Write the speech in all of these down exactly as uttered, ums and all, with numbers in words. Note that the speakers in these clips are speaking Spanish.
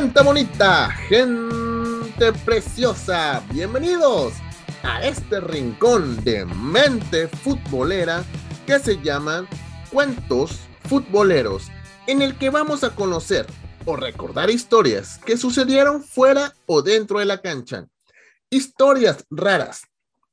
gente bonita, gente preciosa, bienvenidos a este rincón de Mente Futbolera que se llama Cuentos Futboleros, en el que vamos a conocer o recordar historias que sucedieron fuera o dentro de la cancha, historias raras,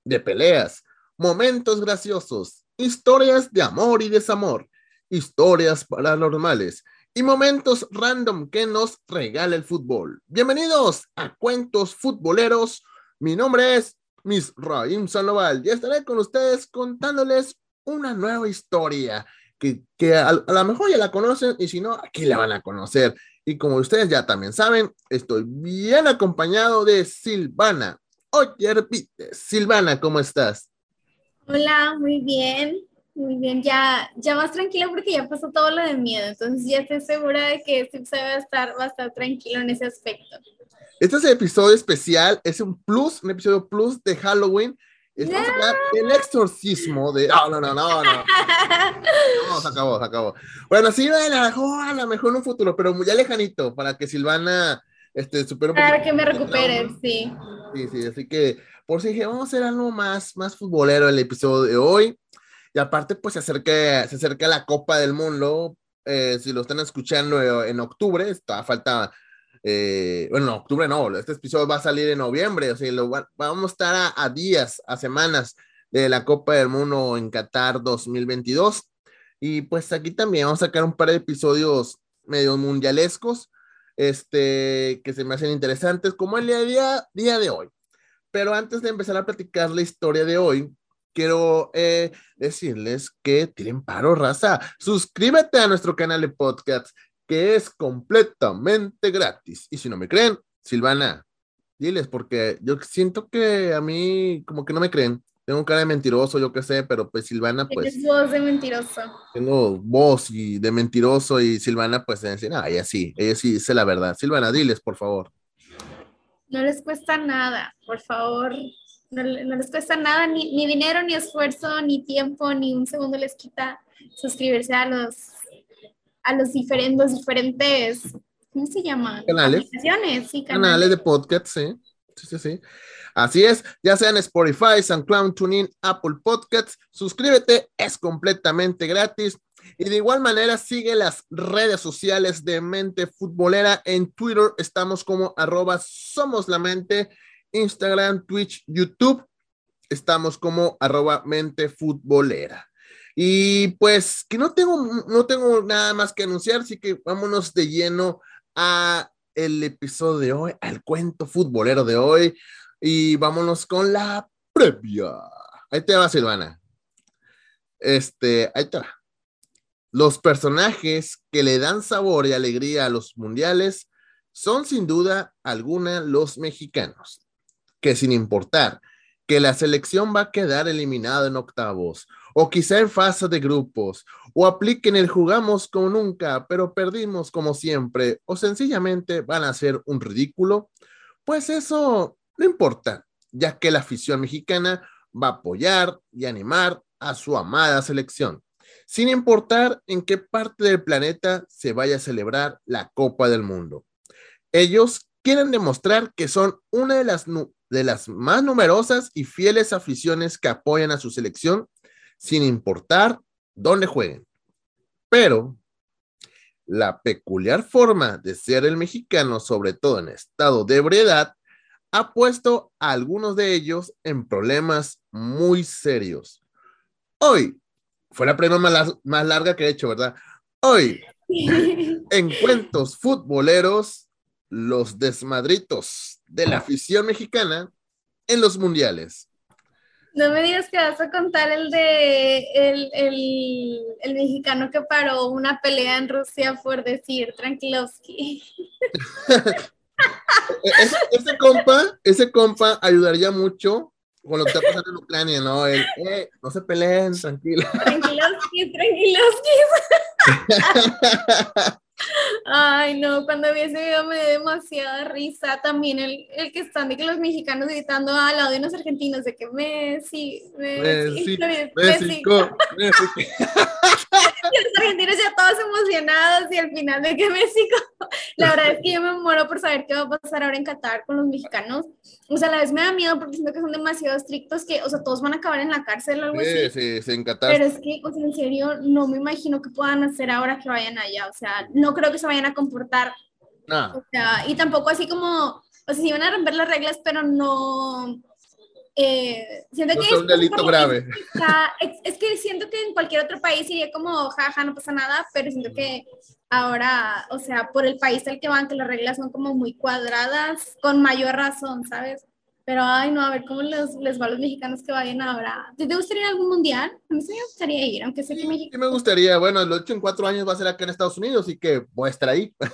de peleas, momentos graciosos, historias de amor y desamor, historias paranormales y momentos random que nos regala el fútbol. Bienvenidos a Cuentos Futboleros. Mi nombre es Misraim Sandoval y estaré con ustedes contándoles una nueva historia que, que a, a lo mejor ya la conocen y si no, aquí la van a conocer. Y como ustedes ya también saben, estoy bien acompañado de Silvana. Oye, repite, Silvana, ¿cómo estás? Hola, muy bien, muy bien, ya, ya más tranquila porque ya pasó todo lo de miedo, entonces ya estoy segura de que Silvana se va a estar, va a estar tranquilo en ese aspecto. Este es el episodio especial, es un plus, un episodio plus de Halloween. Estamos no. hablando del exorcismo de... No, no, no, no, no. No, se acabó, se acabó. Bueno, sí, a la, oh, a la mejor en un futuro, pero muy lejanito, para que Silvana este, supere un poquito. Para que me recupere, sí. Sí, sí, así que, por si dije, vamos a hacer algo más, más futbolero el episodio de hoy. Y aparte, pues, se acerca, se acerca la Copa del Mundo. Eh, si lo están escuchando en octubre, está falta... Eh, bueno, en octubre no, este episodio va a salir en noviembre, o sea, lo va, vamos a estar a, a días, a semanas de la Copa del Mundo en Qatar dos mil veintidós, y pues aquí también vamos a sacar un par de episodios medio mundialescos, este, que se me hacen interesantes, como el día, día de hoy. Pero antes de empezar a platicar la historia de hoy, quiero eh, decirles que tiren paro, raza, suscríbete a nuestro canal de podcast, que es completamente gratis. Y si no me creen, Silvana, diles, porque yo siento que a mí como que no me creen. Tengo cara de mentiroso, yo qué sé, pero pues Silvana pues... Tienes voz de mentiroso. Tengo voz y de mentiroso y Silvana pues dice, no, ella sí, ella sí dice la verdad. Silvana, diles, por favor. No les cuesta nada, por favor. No, no les cuesta nada, ni, ni dinero, ni esfuerzo, ni tiempo, ni un segundo les quita suscribirse a los... a los diferentes, diferentes, ¿cómo se llama? Canales. Sí, canales. Canales de podcast, sí. Sí, sí, sí. Así es, ya sean Spotify, SoundCloud, TuneIn, Apple Podcasts, suscríbete, es completamente gratis. Y de igual manera sigue las redes sociales de Mente Futbolera. En Twitter estamos como arroba Somos la Mente, Instagram, Twitch, YouTube, estamos como arroba Mente Futbolera. Y pues que no tengo, no tengo nada más que anunciar, así que vámonos de lleno a el episodio de hoy, al cuento futbolero de hoy, y vámonos con la previa. Ahí te va, Silvana. Este, ahí te va. Los personajes que le dan sabor y alegría a los mundiales son sin duda alguna los mexicanos, que sin importar que la selección va a quedar eliminada en octavos, o quizá en fase de grupos, o apliquen el jugamos como nunca, pero perdimos como siempre, o sencillamente van a hacer un ridículo, pues eso no importa, ya que la afición mexicana va a apoyar y animar a su amada selección, sin importar en qué parte del planeta se vaya a celebrar la Copa del Mundo. Ellos quieren demostrar que son una de las, nu- de las más numerosas y fieles aficiones que apoyan a su selección, sin importar dónde jueguen. Pero la peculiar forma de ser el mexicano, sobre todo en estado de ebriedad, ha puesto a algunos de ellos en problemas muy serios. Hoy, fue la prima más, la- más larga que he hecho, ¿verdad? Hoy, en Cuentos Futboleros, los desmadritos de la afición mexicana en los mundiales. No me digas que vas a contar el de el, el, el mexicano que paró una pelea en Rusia por decir Tranquilovsky. ese, ese compa, ese compa ayudaría mucho con lo que está pasando en Ucrania, ¿no? El, eh, no se peleen, tranquilo. Tranquilovsky, Tranquilovsky. Ay, no, cuando vi ese video me dio demasiada risa. También el, el que están de que los mexicanos gritando al lado de unos argentinos de que Messi, Messi, Messi, México, México. los argentinos ya todos emocionados y al final de que México, la verdad es que yo me muero por saber qué va a pasar ahora en Qatar con los mexicanos. O sea, a la vez me da miedo porque siento que son demasiado estrictos, que, o sea, todos van a acabar en la cárcel o algo sí, así. Sí, sí, en Qatar. Pero es que, o sea, en serio, no me imagino qué puedan hacer ahora que vayan allá. O sea, no creo que se vayan a comportar. Ah. O sea, y tampoco así como, o sea, sí van a romper las reglas, pero no... Eh, siento no que es un delito grave. Es, es que siento que en cualquier otro país sería como, jaja, no pasa nada, pero siento que ahora, o sea, por el país al que van, que las reglas son como muy cuadradas, con mayor razón, ¿sabes? Pero, ay, no, a ver cómo les, les va a los mexicanos que vayan ahora. ¿Te gustaría ir a algún mundial? A mí sí me gustaría ir, aunque sé sí, que México... Sí me gustaría, bueno, el ocho en cuatro años va a ser acá en Estados Unidos, así que voy a estar ahí. Pues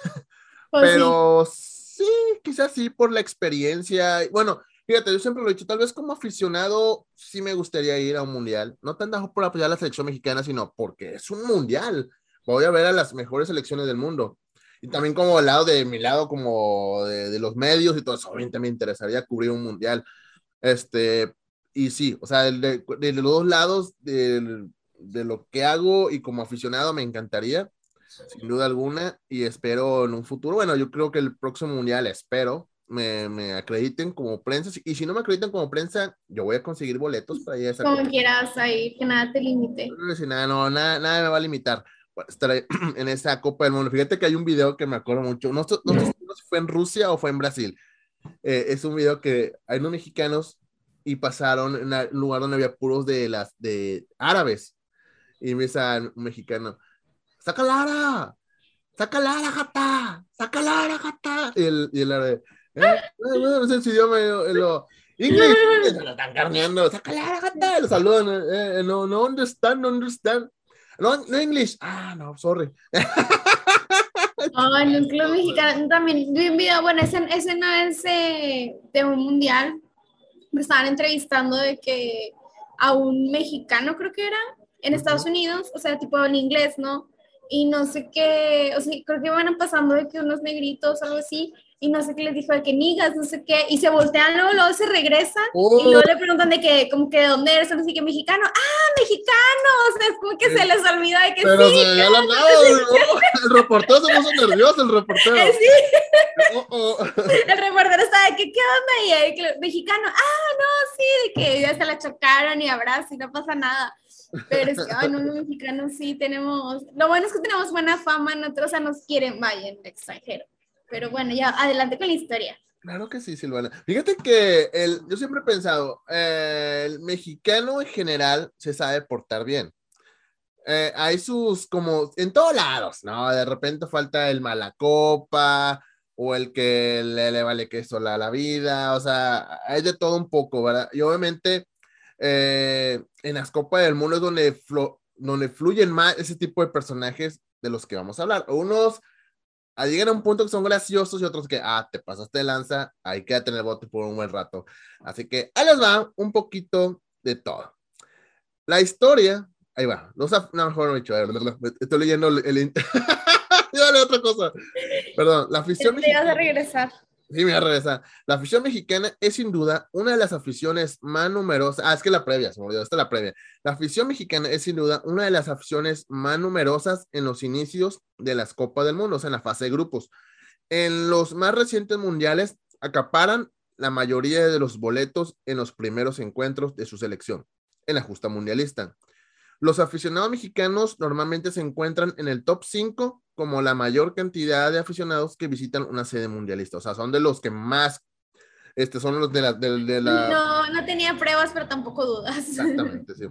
pero sí. sí, quizás sí, por la experiencia, bueno... Fíjate, yo siempre lo he dicho, tal vez como aficionado sí me gustaría ir a un mundial, no tanto por apoyar a la selección mexicana, sino porque es un mundial, voy a ver a las mejores selecciones del mundo, y también como al lado de mi lado, como de, de los medios y todo eso, obviamente me interesaría cubrir un mundial, este, y sí, o sea, de, de los dos lados de, de lo que hago y como aficionado me encantaría, sin duda alguna, y espero en un futuro, bueno, yo creo que el próximo mundial espero, Me, me acrediten como prensa, y si no me acreditan como prensa, yo voy a conseguir boletos para ir a esa como cosa. Quieras ahí, que nada te limite. Nada, no, nada, nada me va a limitar estar en esa Copa del Mundo. Fíjate que hay un video que me acuerdo mucho, no, no, no sé si fue en Rusia o fue en Brasil, eh, es un video que hay unos mexicanos y pasaron en un lugar donde había puros de las de árabes, y me dice un mexicano, ¡saca Lara! ¡Saca Lara, jata! ¡Saca Lara, jata! Y el, y el árabe, ¿eh? No, no sé su idioma, lo inglés, se lo están carneando, saca la gata, lo saludan, eh, no, no understand, no understand, no, no English, ah, no, sorry. Oh, el club mexicano, también vi un video, bueno, ese, ese no es eh, de un mundial, me estaban entrevistando de que a un mexicano, creo que era, en Estados Unidos, o sea, tipo en inglés, ¿no? Y no sé qué, o sea, creo que van pasando de que unos negritos, algo así, y no sé qué les dijo de que niggas, no sé qué, y se voltean, luego, luego se regresan, oh. Y luego le preguntan de que, como que, ¿de dónde eres? No sé qué, mexicano, ¡ah, mexicano! O sea, es como que sí. Se les olvida de que pero sí. Pero se hablan nada, el reportero se puso nervioso, el reportero. Sí. Oh, oh. El reportero estaba de que, ¿qué onda? Y el mexicano, ¡ah, no, sí! De que ya se la chocaron y abrazo y no pasa nada. Pero es que, ay, no, los mexicanos sí tenemos, lo bueno es que tenemos buena fama, nosotros, o sea, nos quieren, vayan, extranjero. Pero bueno, ya, adelante con la historia. Claro que sí, Silvana. Fíjate que el, yo siempre he pensado, eh, el mexicano en general se sabe portar bien. Eh, hay sus, como, en todos lados, ¿no? De repente falta el mala copa, o el que le, le vale queso la, la vida, o sea, hay de todo un poco, ¿verdad? Y obviamente, eh, en las Copas del Mundo es donde, flo, donde fluyen más ese tipo de personajes de los que vamos a hablar. Unos... llegan a un punto que son graciosos y otros que, ah, te pasaste de lanza, ahí quédate en el bote por un buen rato. Así que ahí les va un poquito de todo. La historia, ahí va, no, no mejor no he dicho, estoy leyendo el... el Dale, otra cosa. Perdón, la afición te mexicana... Te vas a regresar. Sí, me voy a regresar. La afición mexicana es sin duda una de las aficiones más numerosas... Ah, es que la previa, se me olvidó, esta es la previa. La afición mexicana es sin duda una de las aficiones más numerosas en los inicios de las Copas del Mundo, o sea, en la fase de grupos. En los más recientes mundiales acaparan la mayoría de los boletos en los primeros encuentros de su selección, en la justa mundialista. Los aficionados mexicanos normalmente se encuentran en el top cinco como la mayor cantidad de aficionados que visitan una sede mundialista. O sea, son de los que más, este, son los de la... De, de la... No, no tenía pruebas, pero tampoco dudas. Exactamente, sí.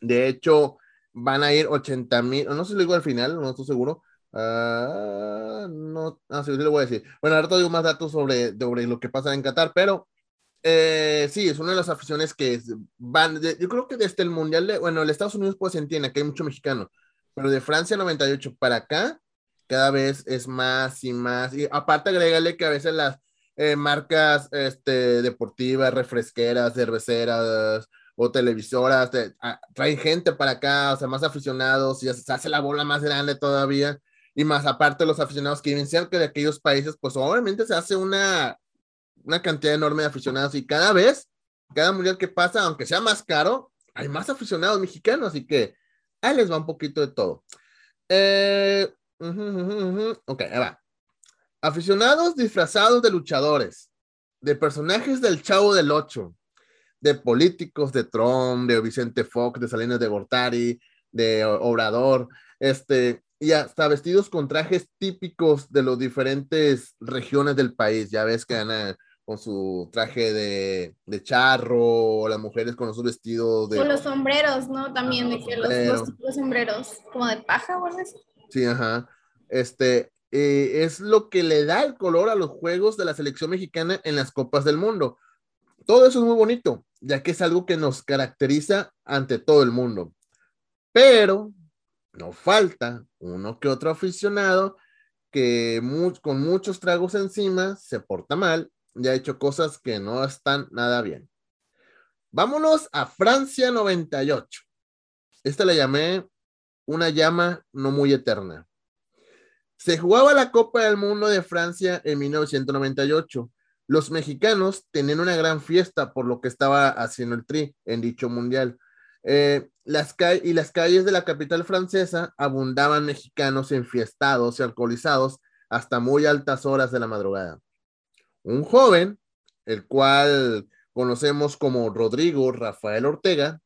De hecho, van a ir ochenta mil, no sé si lo digo al final, no estoy seguro. Uh, no, ah, sí, sí lo voy a decir. Bueno, ahorita digo más datos sobre, sobre lo que pasa en Qatar, pero... Eh, sí, es una de las aficiones que van, de, yo creo que desde el Mundial, de, bueno, el Estados Unidos pues entiende que hay mucho mexicano, pero de Francia noventa y ocho para acá, cada vez es más y más, y aparte agrégale que a veces las eh, marcas este, deportivas, refresqueras, cerveceras o televisoras, te, a, traen gente para acá, o sea, más aficionados, y se hace la bola más grande todavía, y más aparte los aficionados que viven cerca de aquellos países, pues obviamente se hace una... una cantidad enorme de aficionados, y cada vez, cada mundial que pasa, aunque sea más caro, hay más aficionados mexicanos, así que Ahí les va un poquito de todo. Eh, uh, uh, uh, uh, ok, ahí va. Aficionados disfrazados de luchadores, de personajes del Chavo del Ocho, de políticos, de Trump, de Vicente Fox, de Salinas de Gortari, de Obrador, este, y hasta vestidos con trajes típicos de las diferentes regiones del país. Ya ves que andan con su traje de, de charro, o las mujeres con sus vestidos de... Con los sombreros, ¿no? También, ah, de que los, los, los sombreros, como de paja, o algo así. Sí, ajá. Este... Eh, es lo que le da el color a los juegos de la selección mexicana en las Copas del Mundo. Todo eso es muy bonito, ya que es algo que nos caracteriza ante todo el mundo. Pero no falta uno que otro aficionado que muy, con muchos tragos encima se porta mal y ha hecho cosas que no están nada bien. Vámonos a Francia noventa y ocho. Esta la llamé una llama no muy eterna. Se jugaba la Copa del Mundo de Francia en mil novecientos noventa y ocho. Los mexicanos tenían una gran fiesta por lo que estaba haciendo el Tri en dicho mundial. Eh, las ca- y las calles de la capital francesa abundaban mexicanos enfiestados y alcoholizados hasta muy altas horas de la madrugada. Un joven, el cual conocemos como Rodrigo Rafael Ortega,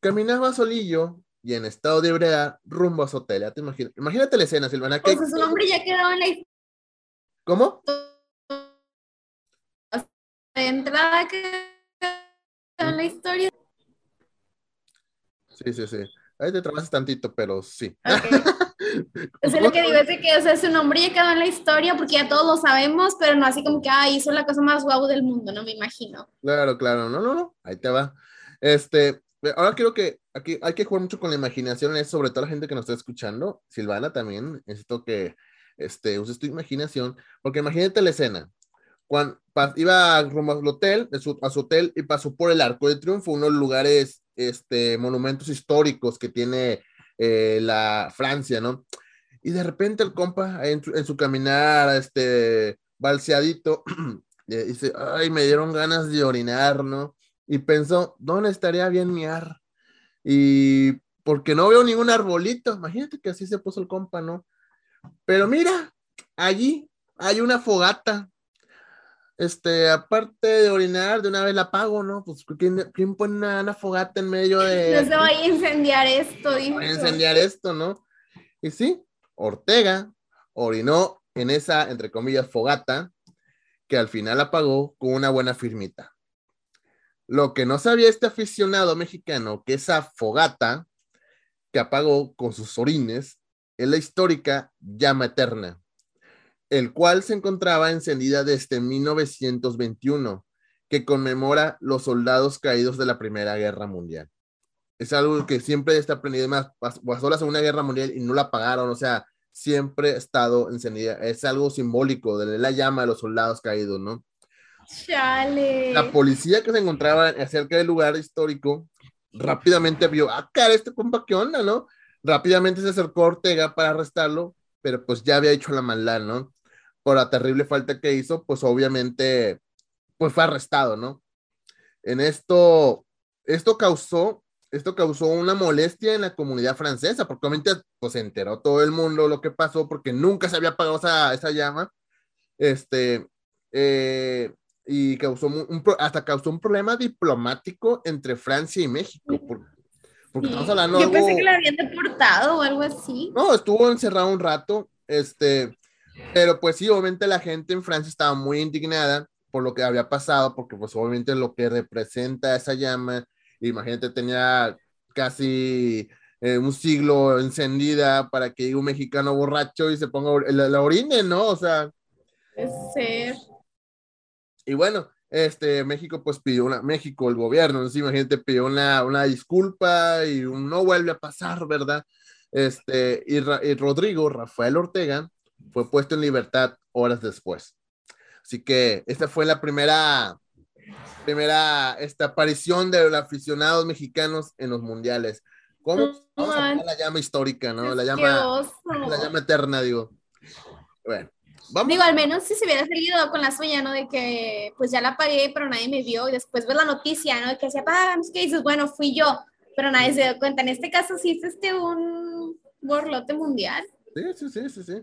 caminaba solillo y en estado de ebriedad, rumbo a su hotel. ¿Te imaginas? Imagínate la escena, Silvana. Que... O sea, su nombre ya quedó en la historia. ¿Cómo? O sea, de entrada quedó en la historia. Sí, sí, sí. Ahí te trabajas tantito, pero sí. Okay. O sea, lo que digo es que, o sea, su nombre ya quedó en la historia porque ya todos lo sabemos, pero no así como que, ah, hizo la cosa más guau del mundo, no me imagino. Claro, claro. No, no, no. Ahí te va. Este... Ahora creo que aquí hay que jugar mucho con la imaginación, sobre todo la gente que nos está escuchando. Silvana también, necesito que este, uses tu imaginación, porque imagínate la escena. Cuando pa, iba rumbo al hotel, de su, a su hotel, y pasó por el Arco de Triunfo, uno de los lugares, este, monumentos históricos que tiene eh, la Francia, ¿no? Y de repente el compa, en, en su caminar, este, balseadito, dice, ay, me dieron ganas de orinar, ¿no? Y pensó, ¿dónde estaría bien miar? Y porque no veo ningún arbolito. Imagínate que así se puso el compa, ¿no? Pero mira, allí hay una fogata. Este, aparte de orinar, de una vez la apago, ¿no? Pues, ¿quién, quién pone una, una fogata en medio de...? No se vaya a incendiar esto, dijo. Voy a incendiar esto, ¿no? Y sí, Ortega orinó en esa, entre comillas, fogata, que al final apagó con una buena firmita. Lo que no sabía este aficionado mexicano, que esa fogata que apagó con sus orines es la histórica llama eterna, el cual se encontraba encendida desde mil novecientos veintiuno, que conmemora los soldados caídos de la Primera Guerra Mundial. Es algo que siempre está prendido, más pasó la Segunda Guerra Mundial y no la apagaron, o sea, siempre ha estado encendida. Es algo simbólico de la llama de los soldados caídos, ¿no? Chale. La policía que se encontraba cerca del lugar histórico rápidamente vio, ah, cara, este compa, ¿qué onda, no? Rápidamente se acercó a Ortega para arrestarlo, pero pues ya había hecho la maldad, ¿no? Por la terrible falta que hizo, pues obviamente pues fue arrestado, ¿no? En esto, esto causó, esto causó una molestia en la comunidad francesa, porque obviamente pues se enteró todo el mundo lo que pasó, porque nunca se había apagado esa, esa llama, este, eh... y causó un, hasta causó un problema diplomático entre Francia y México, porque, porque sí. Estamos hablando yo algo, pensé que lo habían deportado o algo así. No, estuvo encerrado un rato, este, pero pues sí, obviamente la gente en Francia estaba muy indignada por lo que había pasado, porque pues obviamente lo que representa esa llama, imagínate, tenía casi eh, un siglo encendida para que un mexicano borracho y se ponga la, la orine, ¿no? O sea, puede ser. Y bueno, este, México pues pidió una, México, el gobierno, sí, imagínate, pidió una, una disculpa y un no vuelve a pasar, ¿verdad? Este, y, Ra, y Rodrigo Rafael Ortega fue puesto en libertad horas después. Así que esta fue la primera, primera, esta aparición de los aficionados mexicanos en los mundiales. ¿Cómo? Vamos a poner la llama histórica, ¿no? La llama, la llama eterna, digo. Bueno. Vamos. Digo, al menos si se hubiera seguido con la suya, ¿no? De que, pues ya la apagué, pero nadie me vio, y después ves la noticia, ¿no? De que se apaga, ¿qué dices? Bueno, fui yo, pero nadie se dio cuenta. En este caso sí es este un borlote mundial. Sí, sí, sí, sí, sí.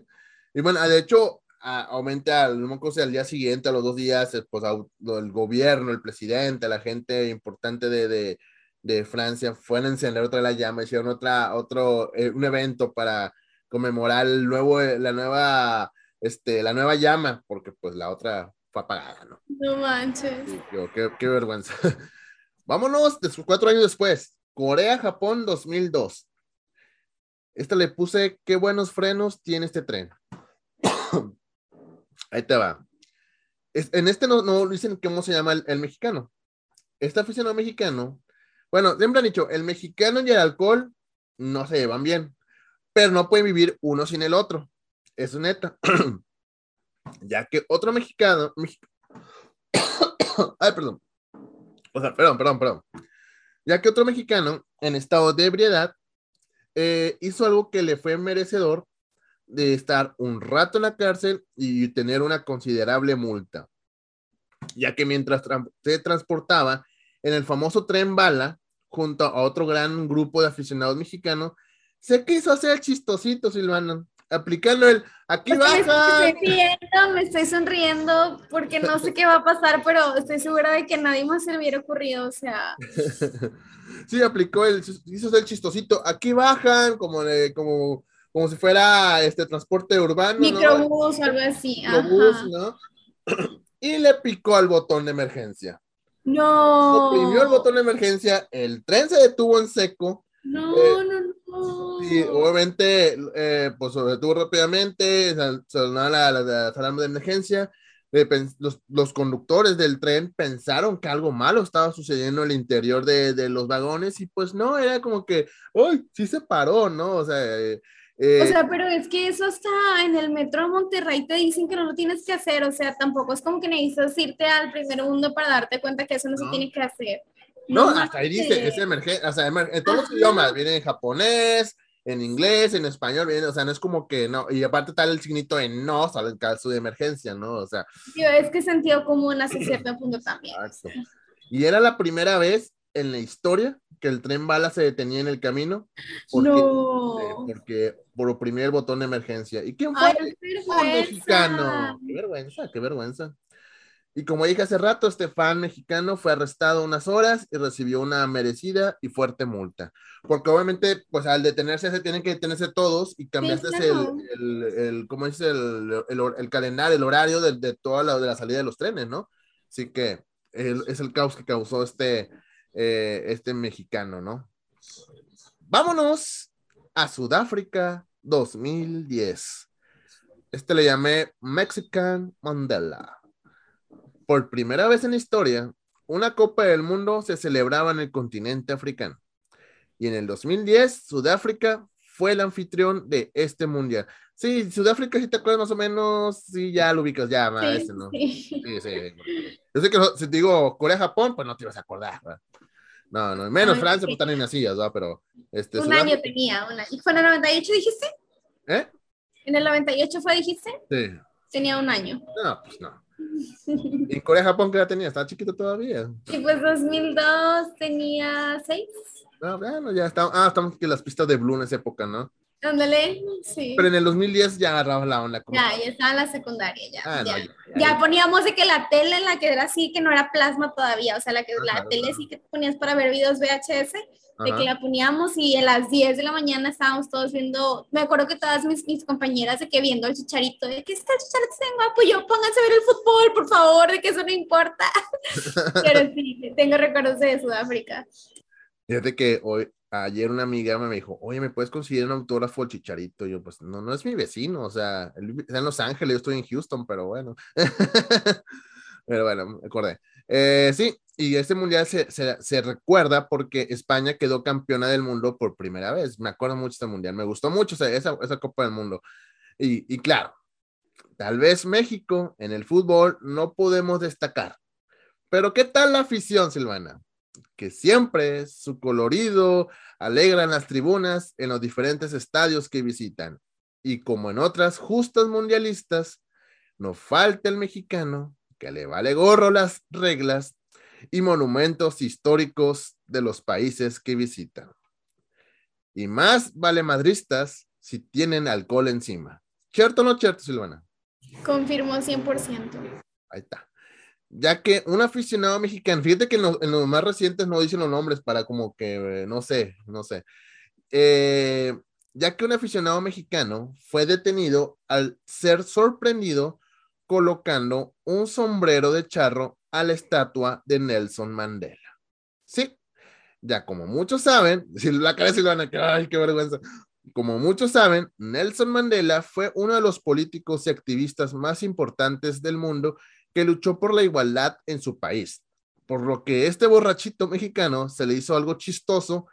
Y bueno, de hecho, a, aumenta no cosa, al día siguiente, a los dos días, pues a, el gobierno, el presidente, la gente importante de, de, de Francia fueron a encender otra la llama, hicieron otra, otro, eh, un evento para conmemorar el nuevo, la nueva, este, la nueva llama, porque pues la otra fue apagada, ¿no? No manches. Sí, yo, qué, qué vergüenza. Vámonos, después, cuatro años después, Corea-Japón dos mil dos. Esta le puse, qué buenos frenos tiene este tren. Ahí te va. Es, en este no, no dicen cómo se llama el, el mexicano. Este aficionado mexicano, bueno, siempre han dicho, el mexicano y el alcohol no se llevan bien, pero no pueden vivir uno sin el otro. Eso es neta. Ya que otro mexicano, Mex... ay, perdón. O sea, perdón, perdón, perdón. Ya que otro mexicano, en estado de ebriedad, eh, hizo algo que le fue merecedor de estar un rato en la cárcel y tener una considerable multa, ya que mientras tra- se transportaba en el famoso tren bala junto a otro gran grupo de aficionados mexicanos, se quiso hacer el chistosito, Silvana, aplicando el aquí baja. Me estoy riendo, me estoy sonriendo porque no sé qué va a pasar, pero estoy segura de que nadie más se le hubiera ocurrido, o sea. Sí, aplicó el, hizo el chistosito, aquí bajan, como de, como como si fuera este transporte urbano, microbús, ¿no? Algo así. Microbús, ajá. ¿No? Y le picó al botón de emergencia. No. Oprimió el botón de emergencia, el tren se detuvo en seco. No, eh, no, no. Y obviamente, eh, pues se detuvo rápidamente, sonaron la, la, la alarma de emergencia. Eh, pens- los, los conductores del tren pensaron que algo malo estaba sucediendo en el interior de, de los vagones y pues no, era como que, uy, sí se paró, ¿no? O sea... Eh, Eh, o sea, pero es que eso está en el metro de Monterrey, te dicen que no lo tienes que hacer, o sea, tampoco es como que necesitas irte al primer mundo para darte cuenta que eso no, no. se tiene que hacer. No, no hasta ahí dice, que... es emergente, o sea, emerg- en todos Ajá. los idiomas, viene en japonés, en inglés, en español, viene, o sea, no es como que no, y aparte está el signito de no, o sea, en caso de emergencia, ¿no? O sea. Yo, es que sentido común hasta cierto punto también. Exacto. Y era la primera vez en la historia que el tren bala se detenía en el camino porque, no. eh, porque por oprimir el botón de emergencia. ¿Y quién fue? Ay, qué un mexicano. Qué vergüenza, qué vergüenza. Y como dije hace rato, este fan mexicano fue arrestado unas horas y recibió una merecida y fuerte multa. Porque obviamente, pues al detenerse, se tienen que detenerse todos y cambiaste sí, claro. el, el, el, ¿cómo dice? El, el, el calendario, el horario de, de toda la, de la salida de los trenes, ¿no? Así que el, es el caos que causó este... Eh, este mexicano, ¿no? Vámonos a Sudáfrica dos mil diez. Este le llamé Mexican Mandela. Por primera vez en la historia, una Copa del Mundo se celebraba en el continente africano. Y en el dos mil diez, Sudáfrica fue el anfitrión de este mundial. Sí, Sudáfrica, si te acuerdas más o menos, sí, ya lo ubicas, ya, más, sí, ese, ¿no? Sí, sí, sí. Yo sé que si te digo Corea-Japón, pues no te ibas a acordar, ¿verdad? No, no, menos no, Francia, sí. Pues están en las sillas, ¿verdad? Pero, este, un Sudáfrica... año tenía, una. ¿Y fue en el noventa y ocho, dijiste? ¿Eh? ¿En el noventa y ocho fue, dijiste? Sí. Tenía un año. No, pues no. ¿Y en Corea-Japón qué edad tenía? ¿Estaba chiquito todavía? Sí, pues dos mil dos tenía seis. No, bueno, ya estamos, ah, estamos en las pistas de Blue en esa época, ¿no? Ándale, sí. Pero en el dos mil diez ya agarraba la onda. Como... Ya, ya estaba en la secundaria, ya. Ah, ya. No, ya, ya, ya, ya poníamos de que la tele en la que era así, que no era plasma todavía, o sea, la que ajá, la ajá. tele sí que ponías para ver videos V H S, de ajá. que la poníamos y a las diez de la mañana estábamos todos viendo, me acuerdo que todas mis, mis compañeras de que viendo el Chicharito, de que está el Chicharito tan guapo, yo pónganse a ver el fútbol, por favor, de que eso no importa. Pero sí, tengo recuerdos de Sudáfrica. Fíjate que hoy, ayer una amiga me dijo, oye, ¿me puedes conseguir un autógrafo al Chicharito? Y yo, pues, no, no es mi vecino, o sea, él está en Los Ángeles, yo estoy en Houston, pero bueno. Pero bueno, me acordé. Eh, sí, y este mundial se, se, se recuerda porque España quedó campeona del mundo por primera vez. Me acuerdo mucho de este mundial, me gustó mucho, o sea, esa, esa Copa del Mundo. Y, y claro, tal vez México en el fútbol no podemos destacar. Pero ¿qué tal la afición, Silvana? Que siempre su colorido alegra en las tribunas en los diferentes estadios que visitan. Y como en otras justas mundialistas, no falta el mexicano que le vale gorro las reglas y monumentos históricos de los países que visitan. Y más vale madristas si tienen alcohol encima. ¿Cierto o no cierto, Silvana? Confirmo cien por ciento. Ahí está. Ya que un aficionado mexicano, fíjate que en los, en los más recientes no dicen los nombres para como que, no sé, no sé. Eh, ya que un aficionado mexicano fue detenido al ser sorprendido colocando un sombrero de charro a la estatua de Nelson Mandela. Sí, ya como muchos saben, si la cara de Silvana, que ay, qué vergüenza. Como muchos saben, Nelson Mandela fue uno de los políticos y activistas más importantes del mundo que luchó por la igualdad en su país, por lo que este borrachito mexicano se le hizo algo chistoso.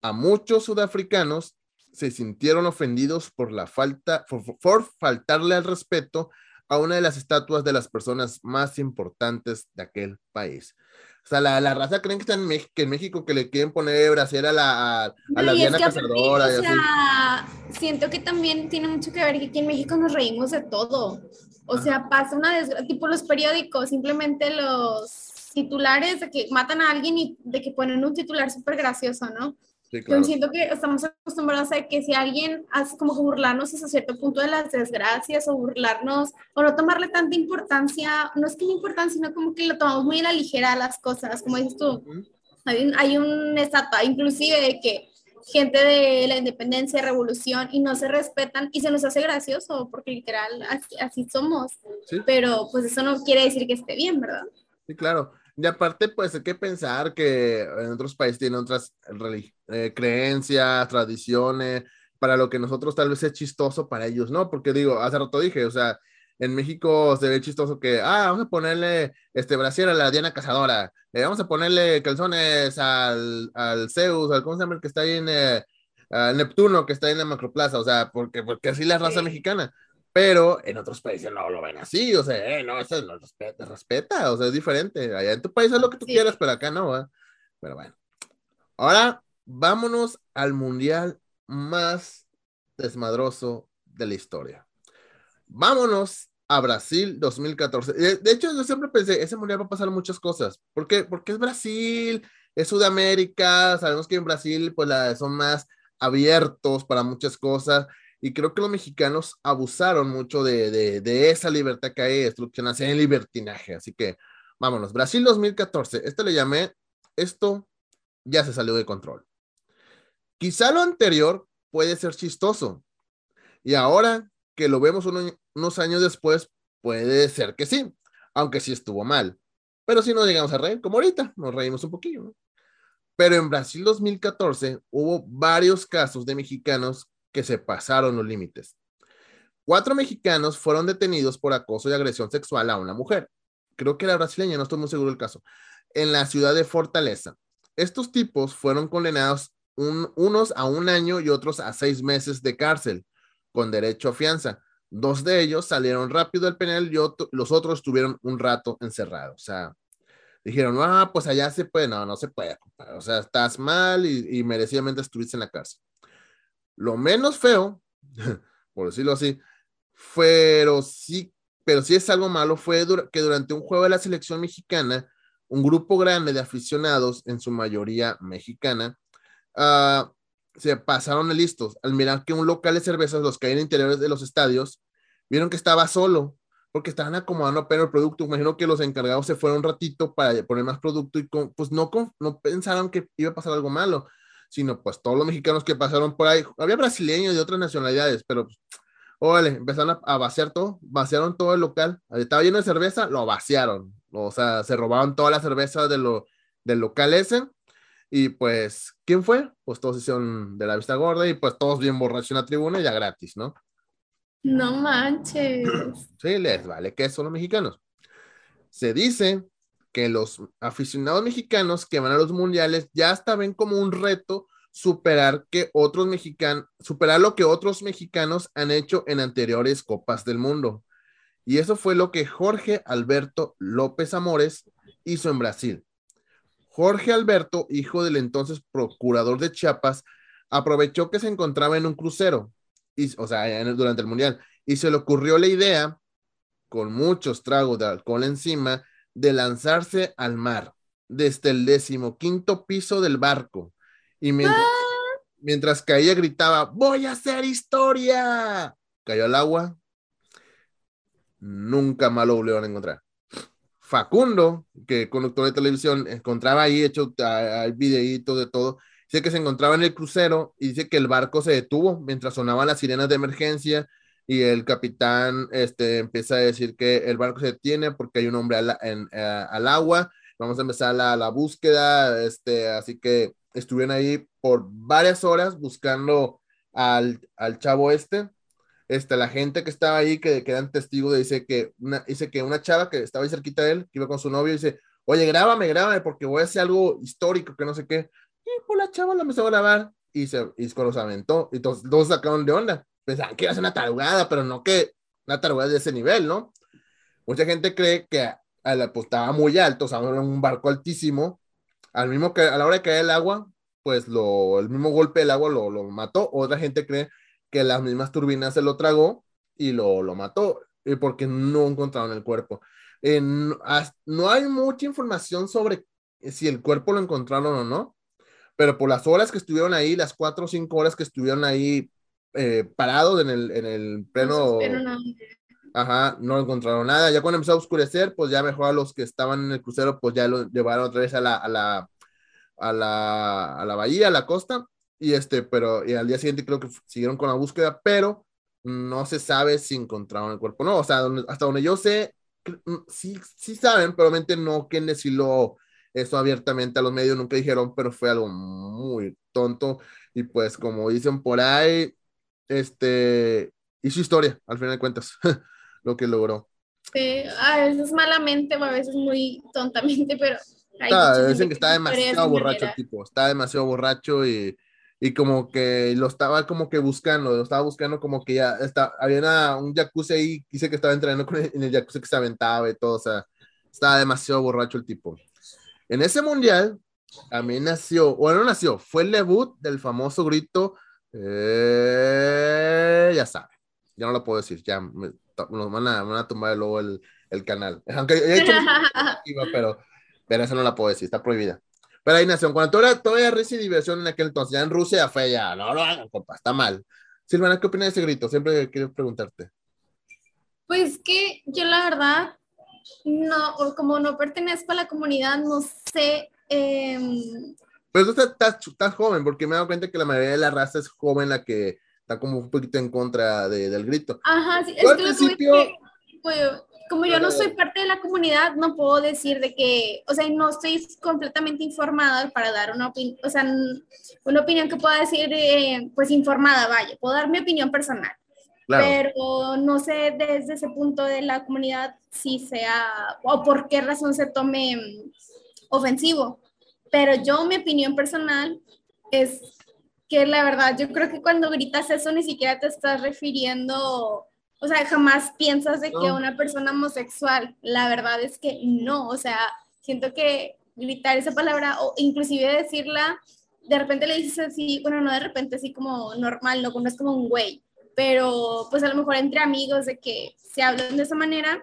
A muchos sudafricanos se sintieron ofendidos por la falta, por, por faltarle al respeto a una de las estatuas de las personas más importantes de aquel país. O sea, la, la raza creen que está en México, que en México que le quieren poner bracera a la, a, a no, la Diana es que Cazadora. Mí, o sea, y así. Siento que también tiene mucho que ver que aquí en México nos reímos de todo. O ah. sea, pasa una desgracia, tipo los periódicos, simplemente los titulares de que matan a alguien y de que ponen un titular súper gracioso, ¿no? Sí, claro. Yo siento que estamos acostumbrados a que si alguien hace como burlarnos hasta cierto punto de las desgracias o burlarnos o no tomarle tanta importancia, no es que la importancia, sino como que lo tomamos muy a la ligera a las cosas, como dices tú, uh-huh. hay, un, hay un estatua inclusive de que gente de la independencia, revolución y no se respetan y se nos hace gracioso porque literal así, así somos, ¿sí? Pero pues eso no quiere decir que esté bien, ¿verdad? Sí, claro. Y aparte, pues, hay que pensar que en otros países tienen otras relig- eh, creencias, tradiciones, para lo que nosotros tal vez es chistoso, para ellos no, porque digo, hace rato dije, o sea, en México se ve chistoso que, ah, vamos a ponerle este brasier a la Diana Cazadora, eh, vamos a ponerle calzones al, al Zeus, al, ¿cómo se llama? El que está ahí en eh, Neptuno, que está ahí en la Macroplaza, o sea, porque, porque así la raza sí. mexicana. Pero en otros países no lo ven así, o sea, eh, no, eso no respeta, respeta, o sea, es diferente. Allá en tu país es lo que tú sí. quieras, pero acá no, ¿eh? Pero bueno. Ahora, vámonos al mundial más desmadroso de la historia. Vámonos a Brasil dos mil catorce. De, de hecho, yo siempre pensé, ese mundial va a pasar muchas cosas. ¿Por qué? Porque es Brasil, es Sudamérica, sabemos que en Brasil pues la, son más abiertos para muchas cosas. Y creo que los mexicanos abusaron mucho de, de, de esa libertad que hay de destrucción hacia el libertinaje. Así que, vámonos. Brasil dos mil catorce. Este le llamé, esto ya se salió de control. Quizá lo anterior puede ser chistoso. Y ahora que lo vemos uno, unos años después, puede ser que sí. Aunque sí estuvo mal. Pero si no llegamos a reír, como ahorita, nos reímos un poquillo, ¿no? Pero en Brasil dos mil catorce hubo varios casos de mexicanos que se pasaron los límites. Cuatro mexicanos fueron detenidos por acoso y agresión sexual a una mujer. Creo que era brasileña, no estoy muy seguro del caso. En la ciudad de Fortaleza. Estos tipos fueron condenados un, unos a un año y otros a seis meses de cárcel, con derecho a fianza. Dos de ellos salieron rápido del penal y otro, los otros estuvieron un rato encerrados. O sea, dijeron, ah, pues allá se puede. No, no se puede, compadre. O sea, estás mal y, y merecidamente estuviste en la cárcel. Lo menos feo, por decirlo así, pero sí, pero sí es algo malo, fue dur- que durante un juego de la selección mexicana, un grupo grande de aficionados, en su mayoría mexicana, uh, se pasaron de listos. Al mirar que un local de cervezas, los que hay en interiores de los estadios, vieron que estaba solo, porque estaban acomodando apenas el producto. Imagino que los encargados se fueron un ratito para poner más producto y con, pues no, con, no pensaron que iba a pasar algo malo, sino pues todos los mexicanos que pasaron por ahí, había brasileños de otras nacionalidades, pero pues, órale, empezaron a, a vaciar todo, vaciaron todo el local, estaba lleno de cerveza, lo vaciaron, o sea, se robaron toda la cerveza de lo, del local ese, y pues, ¿quién fue? Pues todos hicieron de la vista gorda, y pues todos bien borrachos en la tribuna, y ya gratis, ¿no? No manches. Sí, les vale que son los mexicanos. Se dice que los aficionados mexicanos que van a los mundiales ya hasta ven como un reto superar, que otros mexican, superar lo que otros mexicanos han hecho en anteriores Copas del Mundo. Y eso fue lo que Jorge Alberto López Amores hizo en Brasil. Jorge Alberto, hijo del entonces procurador de Chiapas, aprovechó que se encontraba en un crucero, y, o sea, en el, durante el mundial, y se le ocurrió la idea, con muchos tragos de alcohol encima, de lanzarse al mar, desde el decimoquinto piso del barco, y mientras, ¡ah! mientras caía gritaba, ¡voy a hacer historia! Cayó al agua, nunca más lo volvieron a encontrar. Facundo, que conductor de televisión, encontraba ahí, hecho, hay videitos de todo, dice que se encontraba en el crucero, y dice que el barco se detuvo mientras sonaban las sirenas de emergencia, y el capitán este, empieza a decir que el barco se detiene porque hay un hombre al, en, eh, al agua, vamos a empezar la, la búsqueda, este, así que estuvieron ahí por varias horas buscando al, al chavo este, este, la gente que estaba ahí, que, que eran testigos, dice que, una, dice que una chava que estaba ahí cerquita de él, que iba con su novio, dice, oye, grábame, grábame, porque voy a hacer algo histórico, que no sé qué, y pues la chava la empezó a grabar, y se y los aventó, y todos, todos sacaron de onda, pensaban que iba a ser una tarugada, pero no que una tarugada de ese nivel, ¿no? Mucha gente cree que a, a la, pues, estaba muy alto, o sea, era un barco altísimo, al mismo que a la hora de caer el agua, pues lo, el mismo golpe del agua lo, lo mató, otra gente cree que las mismas turbinas se lo tragó y lo, lo mató, porque no encontraron el cuerpo. Eh, no, as, no hay mucha información sobre si el cuerpo lo encontraron o no, pero por las horas que estuvieron ahí, las cuatro o cinco horas que estuvieron ahí, Eh, parados en el, en el pleno, no, ajá, no encontraron nada. Ya cuando empezó a oscurecer, pues ya mejor a los que estaban en el crucero, pues ya lo llevaron otra vez a la, a la, a la, a la bahía, a la costa, y este, pero y al día siguiente creo que siguieron con la búsqueda, pero no se sabe si encontraron el cuerpo, no, o sea, donde, hasta donde yo sé, sí, sí saben, pero obviamente no quieren decirlo eso abiertamente a los medios, nunca dijeron, pero fue algo muy tonto, y pues como dicen por ahí, Este, y su historia, al final de cuentas, lo que logró. Sí, a veces malamente, a veces muy tontamente, pero... Está, dicen que está demasiado borracho el tipo, está demasiado borracho y, y como que lo estaba como que buscando, lo estaba buscando como que ya, está, había una, un jacuzzi ahí, dice que estaba entrenando con el, en el jacuzzi que se aventaba y todo, o sea, estaba demasiado borracho el tipo. En ese mundial, a mí nació, bueno, no nació, fue el debut del famoso grito Eh, ya sabe, ya no lo puedo decir, ya me, nos van a, van a tumbar luego el, el canal, aunque he hecho pero, pero eso no la puedo decir, está prohibida. Pero ahí nació, cuando todavía, todavía risa y diversión en aquel entonces, ya en Rusia ya fue, ya no lo hagan, compa, está mal. Silvana, ¿qué opinas de ese grito? Siempre quiero preguntarte. Pues que yo la verdad no, como no pertenezco a la comunidad, no sé, eh, pero tú estás, estás joven, porque me he dado cuenta que la mayoría de la raza es joven la que está como un poquito en contra de, del grito. Ajá, sí, es que, principio... que pues, como yo no soy parte de la comunidad, no puedo decir de que, o sea, no estoy completamente informada para dar una opinión, o sea, una opinión que pueda decir, eh, pues informada, vaya, puedo dar mi opinión personal. Claro. Pero no sé desde ese punto de la comunidad si sea, o por qué razón se tome ofensivo. Pero yo, mi opinión personal es que la verdad, yo creo que cuando gritas eso ni siquiera te estás refiriendo, o sea, jamás piensas de no. que una persona homosexual, la verdad es que no, o sea, siento que gritar esa palabra o inclusive decirla, de repente le dices así, bueno, no de repente, así como normal, no, no es como un güey, pero pues a lo mejor entre amigos de que se hablan de esa manera,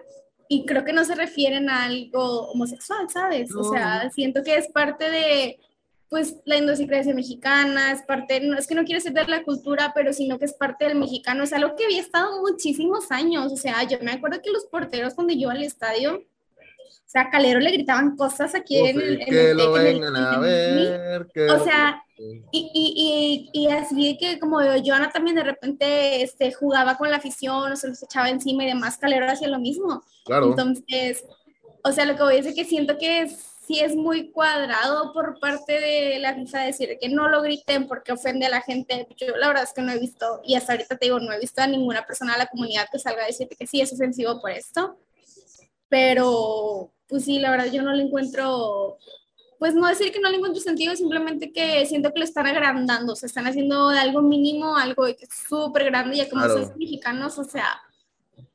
y creo que no se refieren a algo homosexual, ¿sabes? No. O sea, siento que es parte de, pues, la idiosincrasia mexicana, es parte, no, es que no quiero decir de la cultura, pero sino que es parte del mexicano, es algo que había estado muchísimos años, o sea, yo me acuerdo que los porteros cuando yo iba al estadio, o sea, a Calero le gritaban cosas aquí en el... Que lo vengan a ver, que... O sea... Y, y, y, y así que como Joana también de repente este, jugaba con la afición, o se los echaba encima y demás, Calero hacía lo mismo. Claro. Entonces, o sea, lo que voy a decir es que siento que es, sí es muy cuadrado por parte de la FIFA decir que no lo griten porque ofende a la gente. Yo la verdad es que no he visto, y hasta ahorita te digo, no he visto a ninguna persona de la comunidad que salga a decirte que sí es ofensivo por esto. Pero, pues sí, la verdad yo no lo encuentro... Pues no decir que no le encuentro sentido, simplemente que siento que lo están agrandando, o sea, están haciendo de algo mínimo, algo súper grande, ya como claro. Son mexicanos, o sea,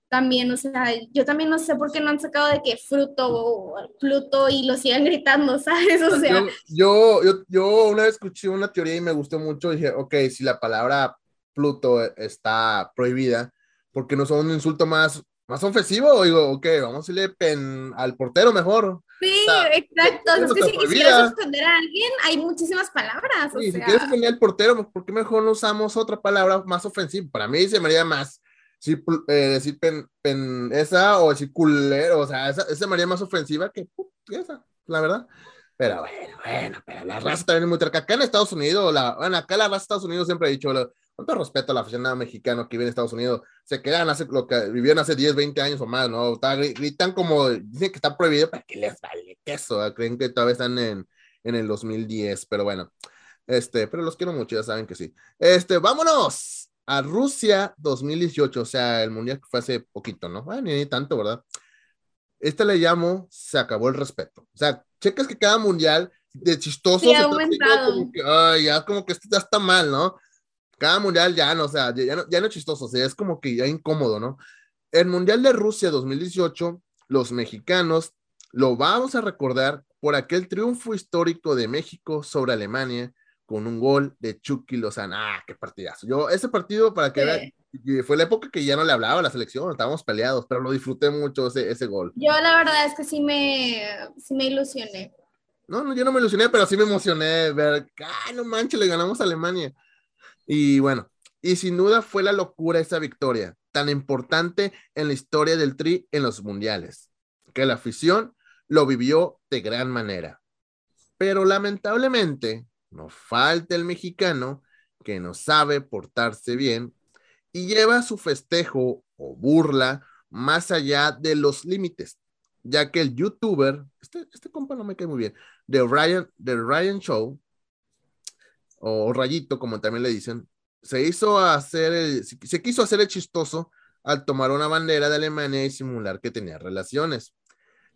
también, o sea, yo también no sé por qué no han sacado de que fruto o Pluto y lo sigan gritando, ¿sabes? O sea... Yo, yo, yo, yo una vez escuché una teoría y me gustó mucho, dije, ok, si la palabra Pluto está prohibida, porque no son un insulto más ¿Más ofensivo? Digo, ok, vamos a irle pen al portero mejor. Sí, o sea, exacto. Es que si, si quieres ofender a alguien, hay muchísimas palabras. Sí, o si sea... quieres ofender al portero, ¿por qué mejor no usamos otra palabra más ofensiva? Para mí se me haría más sí, eh, decir pen, pen esa o decir culero. O sea, esa, esa me haría más ofensiva que uh, esa, la verdad. Pero bueno, bueno, pero la raza también es muy terca. Acá en Estados Unidos, la, bueno, acá la raza de Estados Unidos siempre ha dicho... La, Con todo respeto a la aficionada mexicana que vive en Estados Unidos, se quedan hace lo que vivieron hace diez, veinte años o más, ¿no? Está, gritan como, dicen que está prohibido, ¿para qué les vale queso? Creen que todavía están en, en el dos mil diez, pero bueno, este, pero los quiero mucho, ya saben que sí. Este, vámonos a Rusia dos mil dieciocho, o sea, el mundial que fue hace poquito, ¿no? Bueno, ni, ni tanto, ¿verdad? Este le llamo, se acabó el respeto. O sea, checas que cada mundial de chistoso, sí, se aumentado. Como que, ay, ya como que esto ya está mal, ¿no? Cada mundial ya no, o sea, ya no, ya no es chistoso, o sea, es como que ya incómodo, ¿no? El mundial de Rusia dos mil dieciocho, los mexicanos lo vamos a recordar por aquel triunfo histórico de México sobre Alemania con un gol de Chucky Lozano. ¡Ah, qué partidazo! Yo, ese partido, para que vean, sí, fue la época que ya no le hablaba a la selección, estábamos peleados, pero lo disfruté mucho ese, ese gol. Yo la verdad es que sí me, sí me ilusioné. No, no, yo no me ilusioné, pero sí me emocioné ver, ¡ah, no manches, le ganamos a Alemania! Y bueno, y sin duda fue la locura esa victoria, tan importante en la historia del Tri en los mundiales, que la afición lo vivió de gran manera. Pero lamentablemente, no falta el mexicano que no sabe portarse bien y lleva su festejo o burla más allá de los límites, ya que el youtuber, este, este compa no me cae muy bien, de Ryan, de Ryan Show, o Rayito, como también le dicen, se hizo hacer, el, se quiso hacer el chistoso al tomar una bandera de Alemania y simular que tenía relaciones,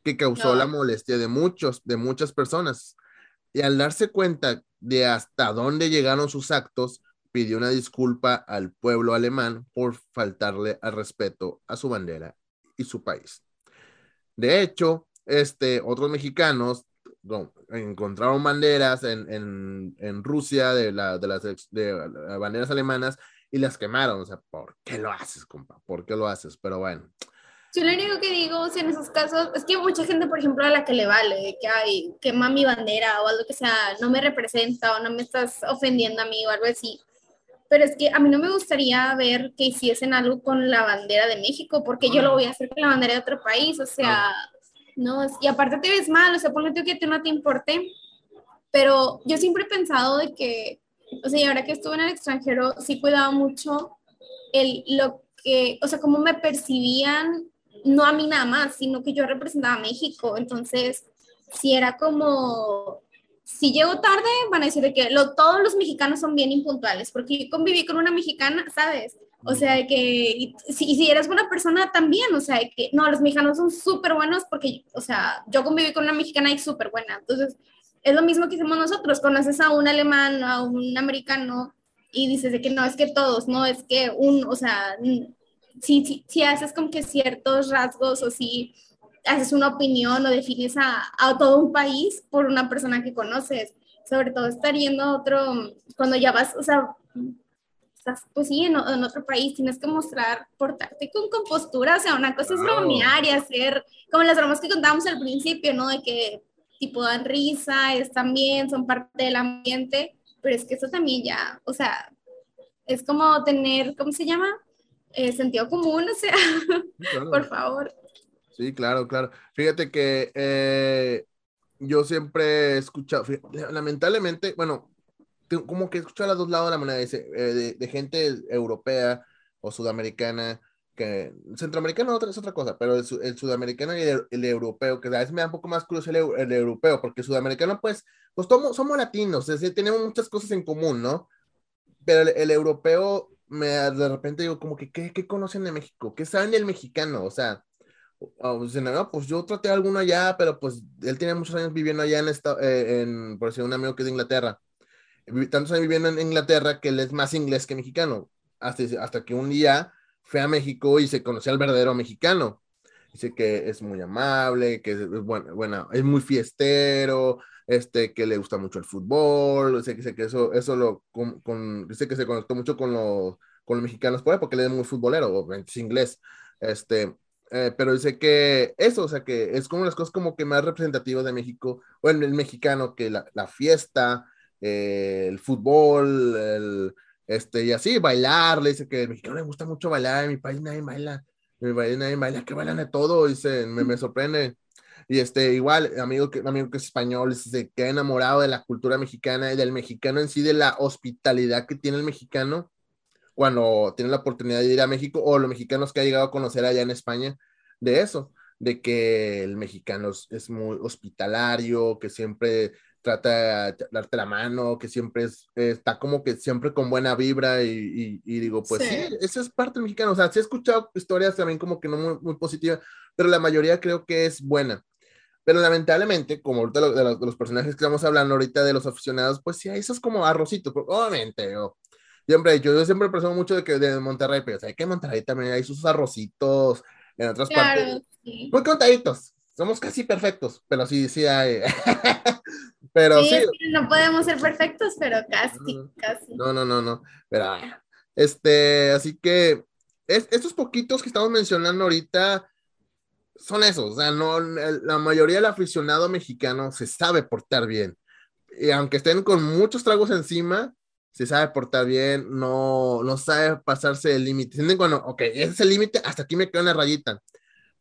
que causó no. la molestia de muchos, de muchas personas, y al darse cuenta de hasta dónde llegaron sus actos, pidió una disculpa al pueblo alemán por faltarle al respeto a su bandera y su país. De hecho, este, otros mexicanos No, encontraron banderas en, en, en Rusia de, la, de las de banderas alemanas y las quemaron. O sea, ¿por qué lo haces, compa? ¿Por qué lo haces? Pero bueno. Yo lo único que digo, o sea, en esos casos, es que mucha gente, por ejemplo, a la que le vale, que ay, quema mi bandera o algo que sea, no me representa o no me estás ofendiendo a mí o algo así. Pero es que a mí no me gustaría ver que hiciesen algo con la bandera de México, porque no. yo lo voy a hacer con la bandera de otro país, o sea... No. No, y aparte te ves mal, o sea, ponle tú que te, no te importe, pero yo siempre he pensado de que, o sea, y ahora que estuve en el extranjero, sí cuidaba mucho el, lo que, o sea, cómo me percibían, no a mí nada más, sino que yo representaba a México, entonces, si era como, si llego tarde, van a decir de que lo, todos los mexicanos son bien impuntuales, porque yo conviví con una mexicana, ¿sabes?, o sea, de que y, si, si eres buena persona también, o sea, de que no, los mexicanos son súper buenos porque, o sea, yo conviví con una mexicana y súper buena, entonces es lo mismo que hacemos nosotros, conoces a un alemán, a un americano y dices de que no, es que todos, no, es que un, o sea, si, si, si haces como que ciertos rasgos o si haces una opinión o defines a, a todo un país por una persona que conoces, sobre todo estar yendo a otro, cuando ya vas, o sea... pues sí, en, en otro país tienes que mostrar, portarte con compostura, o sea, una cosa es bromear y hacer, como las bromas que contábamos al principio, ¿no? De que tipo dan risa, están bien, son parte del ambiente, pero es que eso también ya, o sea, es como tener, ¿cómo se llama? Eh, sentido común, o sea, claro. Por favor. Sí, claro, claro. Fíjate que eh, yo siempre he escuchado, fíjate, lamentablemente, bueno, como que escucho a los dos lados de la moneda, dice, eh, de, de gente europea o sudamericana, que centroamericana es otra cosa, pero el, el sudamericano y el, el europeo, que a veces me da un poco más curioso el, el europeo, porque el sudamericano, pues, pues tomo, somos latinos, es decir, tenemos muchas cosas en común, ¿no? Pero el, el europeo, me de repente digo, como que, ¿qué, qué conocen de México? ¿Qué saben del mexicano? O sea, o dicen, no, pues yo traté a alguno allá, pero pues él tiene muchos años viviendo allá en, esta, eh, en por decir, un amigo que es de Inglaterra. Tantos años viviendo en Inglaterra que él es más inglés que mexicano, hasta, hasta que un día fue a México y se conoció al verdadero mexicano. Dice que es muy amable, que es, es bueno, bueno, es muy fiestero, este, que le gusta mucho el fútbol, dice que, que eso, eso lo, con, con, dice que se conectó mucho con los, con los mexicanos por ahí, porque él es muy futbolero, es inglés, este, Eh, pero dice que eso, o sea, que es como las cosas como que más representativas de México, bueno, el mexicano, que la, la fiesta, eh, el fútbol, el, este, y así, bailar. Le dice que el mexicano le gusta mucho bailar, en mi país nadie baila, en mi país nadie baila, que bailan de todo, dice, me, me sorprende. Y este, igual, amigo que, amigo que es español, dice que ha enamorado de la cultura mexicana y del mexicano en sí, de la hospitalidad que tiene el mexicano cuando tiene la oportunidad de ir a México, o los mexicanos que ha llegado a conocer allá en España, de eso, de que el mexicano es, es muy hospitalario, que siempre trata de darte la mano, que siempre es, está como que siempre con buena vibra, y, y, y digo, pues sí, sí, esa es parte del mexicano. O sea, sí he escuchado historias también como que no muy, muy positivas, pero la mayoría creo que es buena. Pero lamentablemente, como ahorita de los, de los personajes que estamos hablando ahorita, de los aficionados, pues sí, eso es como arrocito, obviamente, o siempre, yo, yo siempre presumo mucho de que de Monterrey, pero o sea, que en Monterrey también hay sus arrocitos, en otras claro, partes. Sí. Muy contaditos, somos casi perfectos, pero sí, sí hay. Pero sí, sí. No podemos ser perfectos, pero casi, no, casi. No, no, no, no. Pero este, así que es, estos poquitos que estamos mencionando ahorita son esos. O sea, no, la mayoría del aficionado mexicano se sabe portar bien. Y aunque estén con muchos tragos encima, se sabe portar bien, no, no sabe pasarse el límite. ¿Sienten cuando, ok, ese es el límite, hasta aquí me queda una rayita?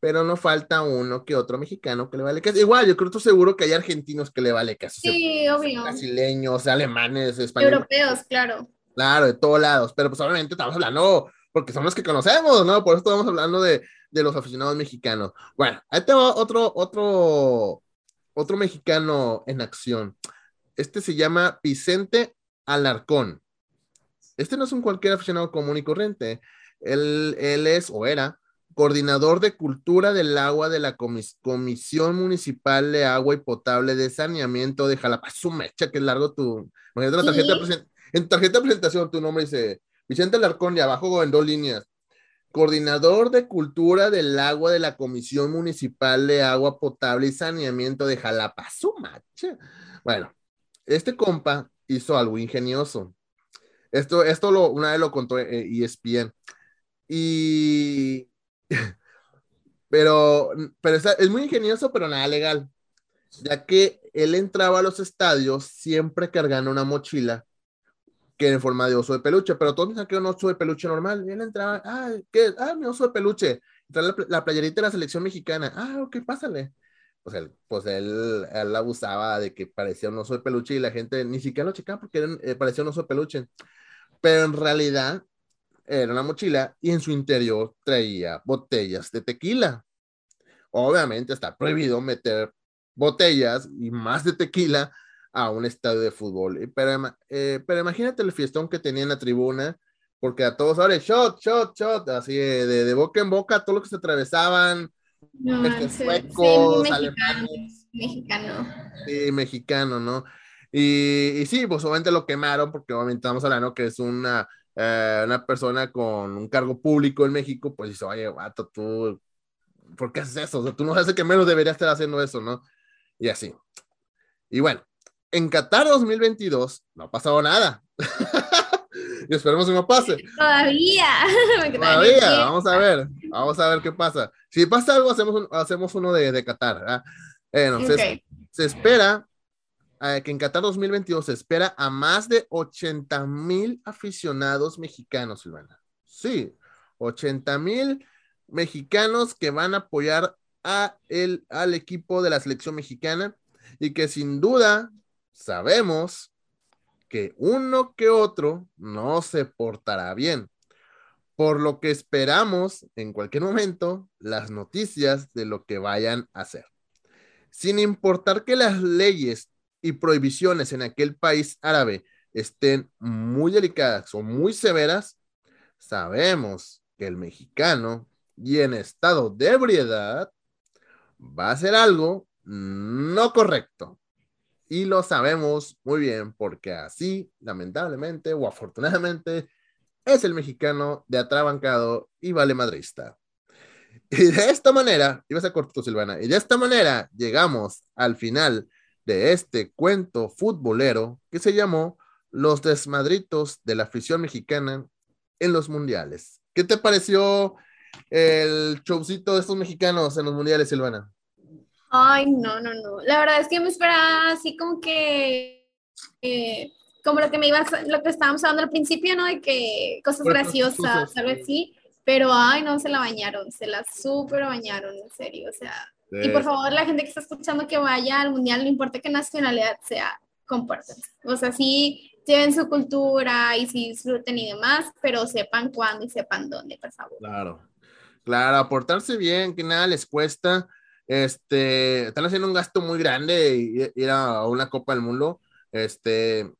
Pero no falta uno que otro mexicano que le vale caso. Igual, yo creo que seguro que hay argentinos que le vale caso. Sí, se, obvio. Brasileños, alemanes, españoles. Europeos, claro. Claro, de todos lados. Pero pues obviamente estamos hablando, porque son los que conocemos, ¿no? Por eso estamos hablando de, de los aficionados mexicanos. Bueno, ahí te va otro, otro, otro mexicano en acción. Este se llama Vicente Alarcón. Este no es un cualquier aficionado común y corriente. Él, él es, o era, coordinador de cultura del agua de la Comis- Comisión Municipal de Agua y Potable de Saneamiento de Jalapazúmecha, que es largo tu... Imagínate la tarjeta sí. presen- en tarjeta de presentación tu nombre dice Vicente Alarcón y abajo en dos líneas. Coordinador de cultura del agua de la Comisión Municipal de Agua Potable y Saneamiento de Jalapazúmecha. Bueno, este compa hizo algo ingenioso. Esto, esto lo, una vez lo contó eh, E S P N. Y... pero, pero es, es muy ingenioso, pero nada legal. Ya que él entraba a los estadios siempre cargando una mochila que en forma de oso de peluche. Pero todos piensan que era un oso de peluche normal. Y él entraba, ah, ¿qué? Ah, mi oso de peluche. Trae la, la playerita de la selección mexicana. Ah, ok, pásale. Pues él, pues él, él abusaba de que parecía un oso de peluche y la gente ni siquiera lo checaba porque era, eh, parecía un oso de peluche, pero en realidad era una mochila y en su interior traía botellas de tequila. Obviamente está prohibido meter botellas y más de tequila a un estadio de fútbol, pero, eh, pero imagínate el fiestón que tenía en la tribuna, porque a todos ahora shot, shot, shot, así de, de, de boca en boca, todos los que se atravesaban. No, este, suecos, sí, mexicano, mexicano. Sí, mexicano, ¿no? Y, y sí, pues obviamente lo quemaron porque obviamente estamos hablando que es una, eh, una persona con un cargo público en México, pues dice, oye, vato, tú, ¿por qué haces eso? O sea, tú no haces que menos deberías estar haciendo eso, ¿no? Y así. Y bueno, en Qatar dos mil veintidós no ha pasado nada. Y esperemos que no pase. Todavía. Todavía, vamos a ver. Vamos a ver qué pasa. Si pasa algo, hacemos, un, hacemos uno de, de Qatar, ¿verdad? Eh, no, okay. se, se espera eh, que en Qatar dos mil veintidós se espera a más de ochenta mil aficionados mexicanos, Silvana. Sí, ochenta mil mexicanos que van a apoyar a el, al equipo de la selección mexicana y que sin duda sabemos que uno que otro no se portará bien, por lo que esperamos en cualquier momento las noticias de lo que vayan a hacer. Sin importar que las leyes y prohibiciones en aquel país árabe estén muy delicadas o muy severas, sabemos que el mexicano y en estado de ebriedad va a hacer algo no correcto. Y lo sabemos muy bien, porque así, lamentablemente o afortunadamente, es el mexicano de atrabancado y valemadrista. Y de esta manera, ibas a cortar tú, Silvana, y de esta manera llegamos al final de este cuento futbolero que se llamó Los desmadritos de la afición mexicana en los mundiales. ¿Qué te pareció el showcito de estos mexicanos en los mundiales, Silvana? Ay, no, no, no. La verdad es que me esperaba así como que... Eh, como lo que me iba, lo que estábamos hablando al principio, ¿no? De que cosas pero graciosas, algo así. Pero, ay, no, se la bañaron. Se la súper bañaron, en serio. O sea... Sí. Y por favor, la gente que está escuchando que vaya al mundial, no importa qué nacionalidad sea, compártanse. O sea, sí lleven su cultura y sí disfruten y demás, pero sepan cuándo y sepan dónde, por favor. Claro, claro, aportarse bien, que nada les cuesta. Este, están haciendo un gasto muy grande ir a una Copa del Mundo. Este,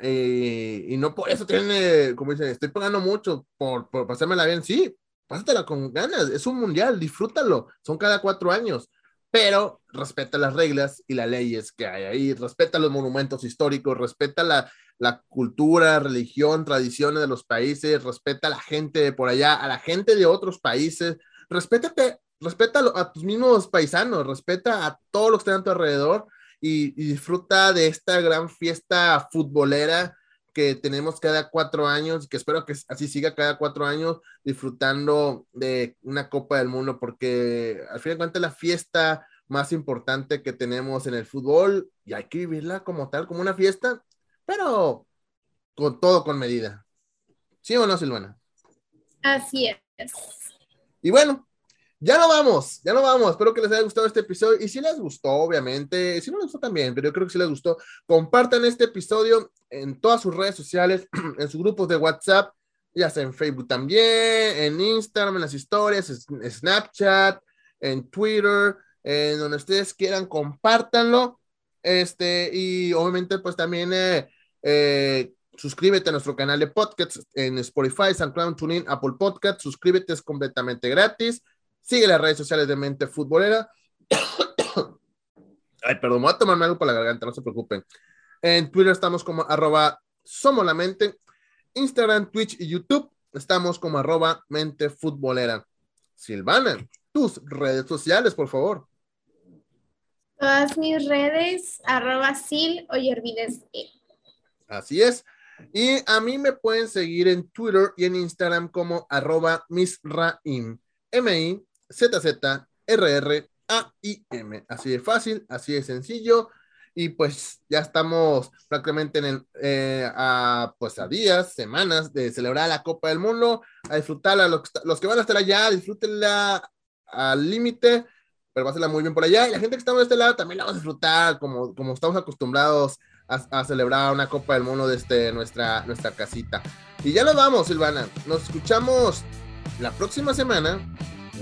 y, y no por eso tienen, como dicen, estoy pagando mucho por, por pasármela bien, sí. Pásatela con ganas, es un mundial, disfrútalo, son cada cuatro años, pero respeta las reglas y las leyes que hay ahí, respeta los monumentos históricos, respeta la, la cultura, religión, tradiciones de los países, respeta a la gente de por allá, a la gente de otros países, respétate, respeta a tus mismos paisanos, respeta a todos los que están a tu alrededor y, y disfruta de esta gran fiesta futbolera que tenemos cada cuatro años, que espero que así siga cada cuatro años, disfrutando de una Copa del Mundo, porque al fin de cuentas es la fiesta más importante que tenemos en el fútbol, y hay que vivirla como tal, como una fiesta, pero con todo, con medida. ¿Sí o no, Silvana? Así es. Y bueno, ya no vamos, ya no vamos, espero que les haya gustado este episodio, y si les gustó, obviamente, si no les gustó también, pero yo creo que si les gustó, compartan este episodio en todas sus redes sociales, en sus grupos de WhatsApp, ya sea en Facebook también, en Instagram, en las historias, en Snapchat, en Twitter, en donde ustedes quieran, compártanlo, este, y obviamente, pues también, eh, eh, suscríbete a nuestro canal de podcasts en Spotify, SoundCloud, TuneIn, Apple Podcasts, suscríbete, es completamente gratis. Sigue las redes sociales de Mente Futbolera. Ay, perdón, voy a tomarme algo para la garganta, no se preocupen. En Twitter estamos como arroba Somos la Mente. Instagram, Twitch y YouTube estamos como arroba Mente Futbolera. Silvana, tus redes sociales, por favor. Todas mis redes, arroba Sil Oyervides. Así es. Y a mí me pueden seguir en Twitter y en Instagram como arroba Misraim. M I Z Z R R A I M. Así de fácil, así de sencillo. Y pues ya estamos prácticamente en el, eh, a, pues a días, semanas de celebrar la Copa del Mundo, a disfrutarla. Los, los que van a estar allá, disfrútenla al límite, pero pásenla muy bien por allá. Y la gente que estamos de este lado también la vamos a disfrutar, como, como estamos acostumbrados a, a celebrar una Copa del Mundo desde nuestra, nuestra casita. Y ya nos vamos, Silvana. Nos escuchamos la próxima semana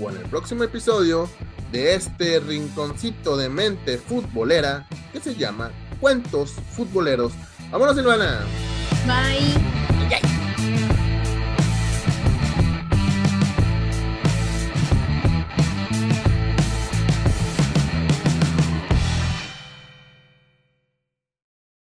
o en el próximo episodio de este rinconcito de Mente Futbolera que se llama Cuentos Futboleros. ¡Vámonos, Silvana! Bye.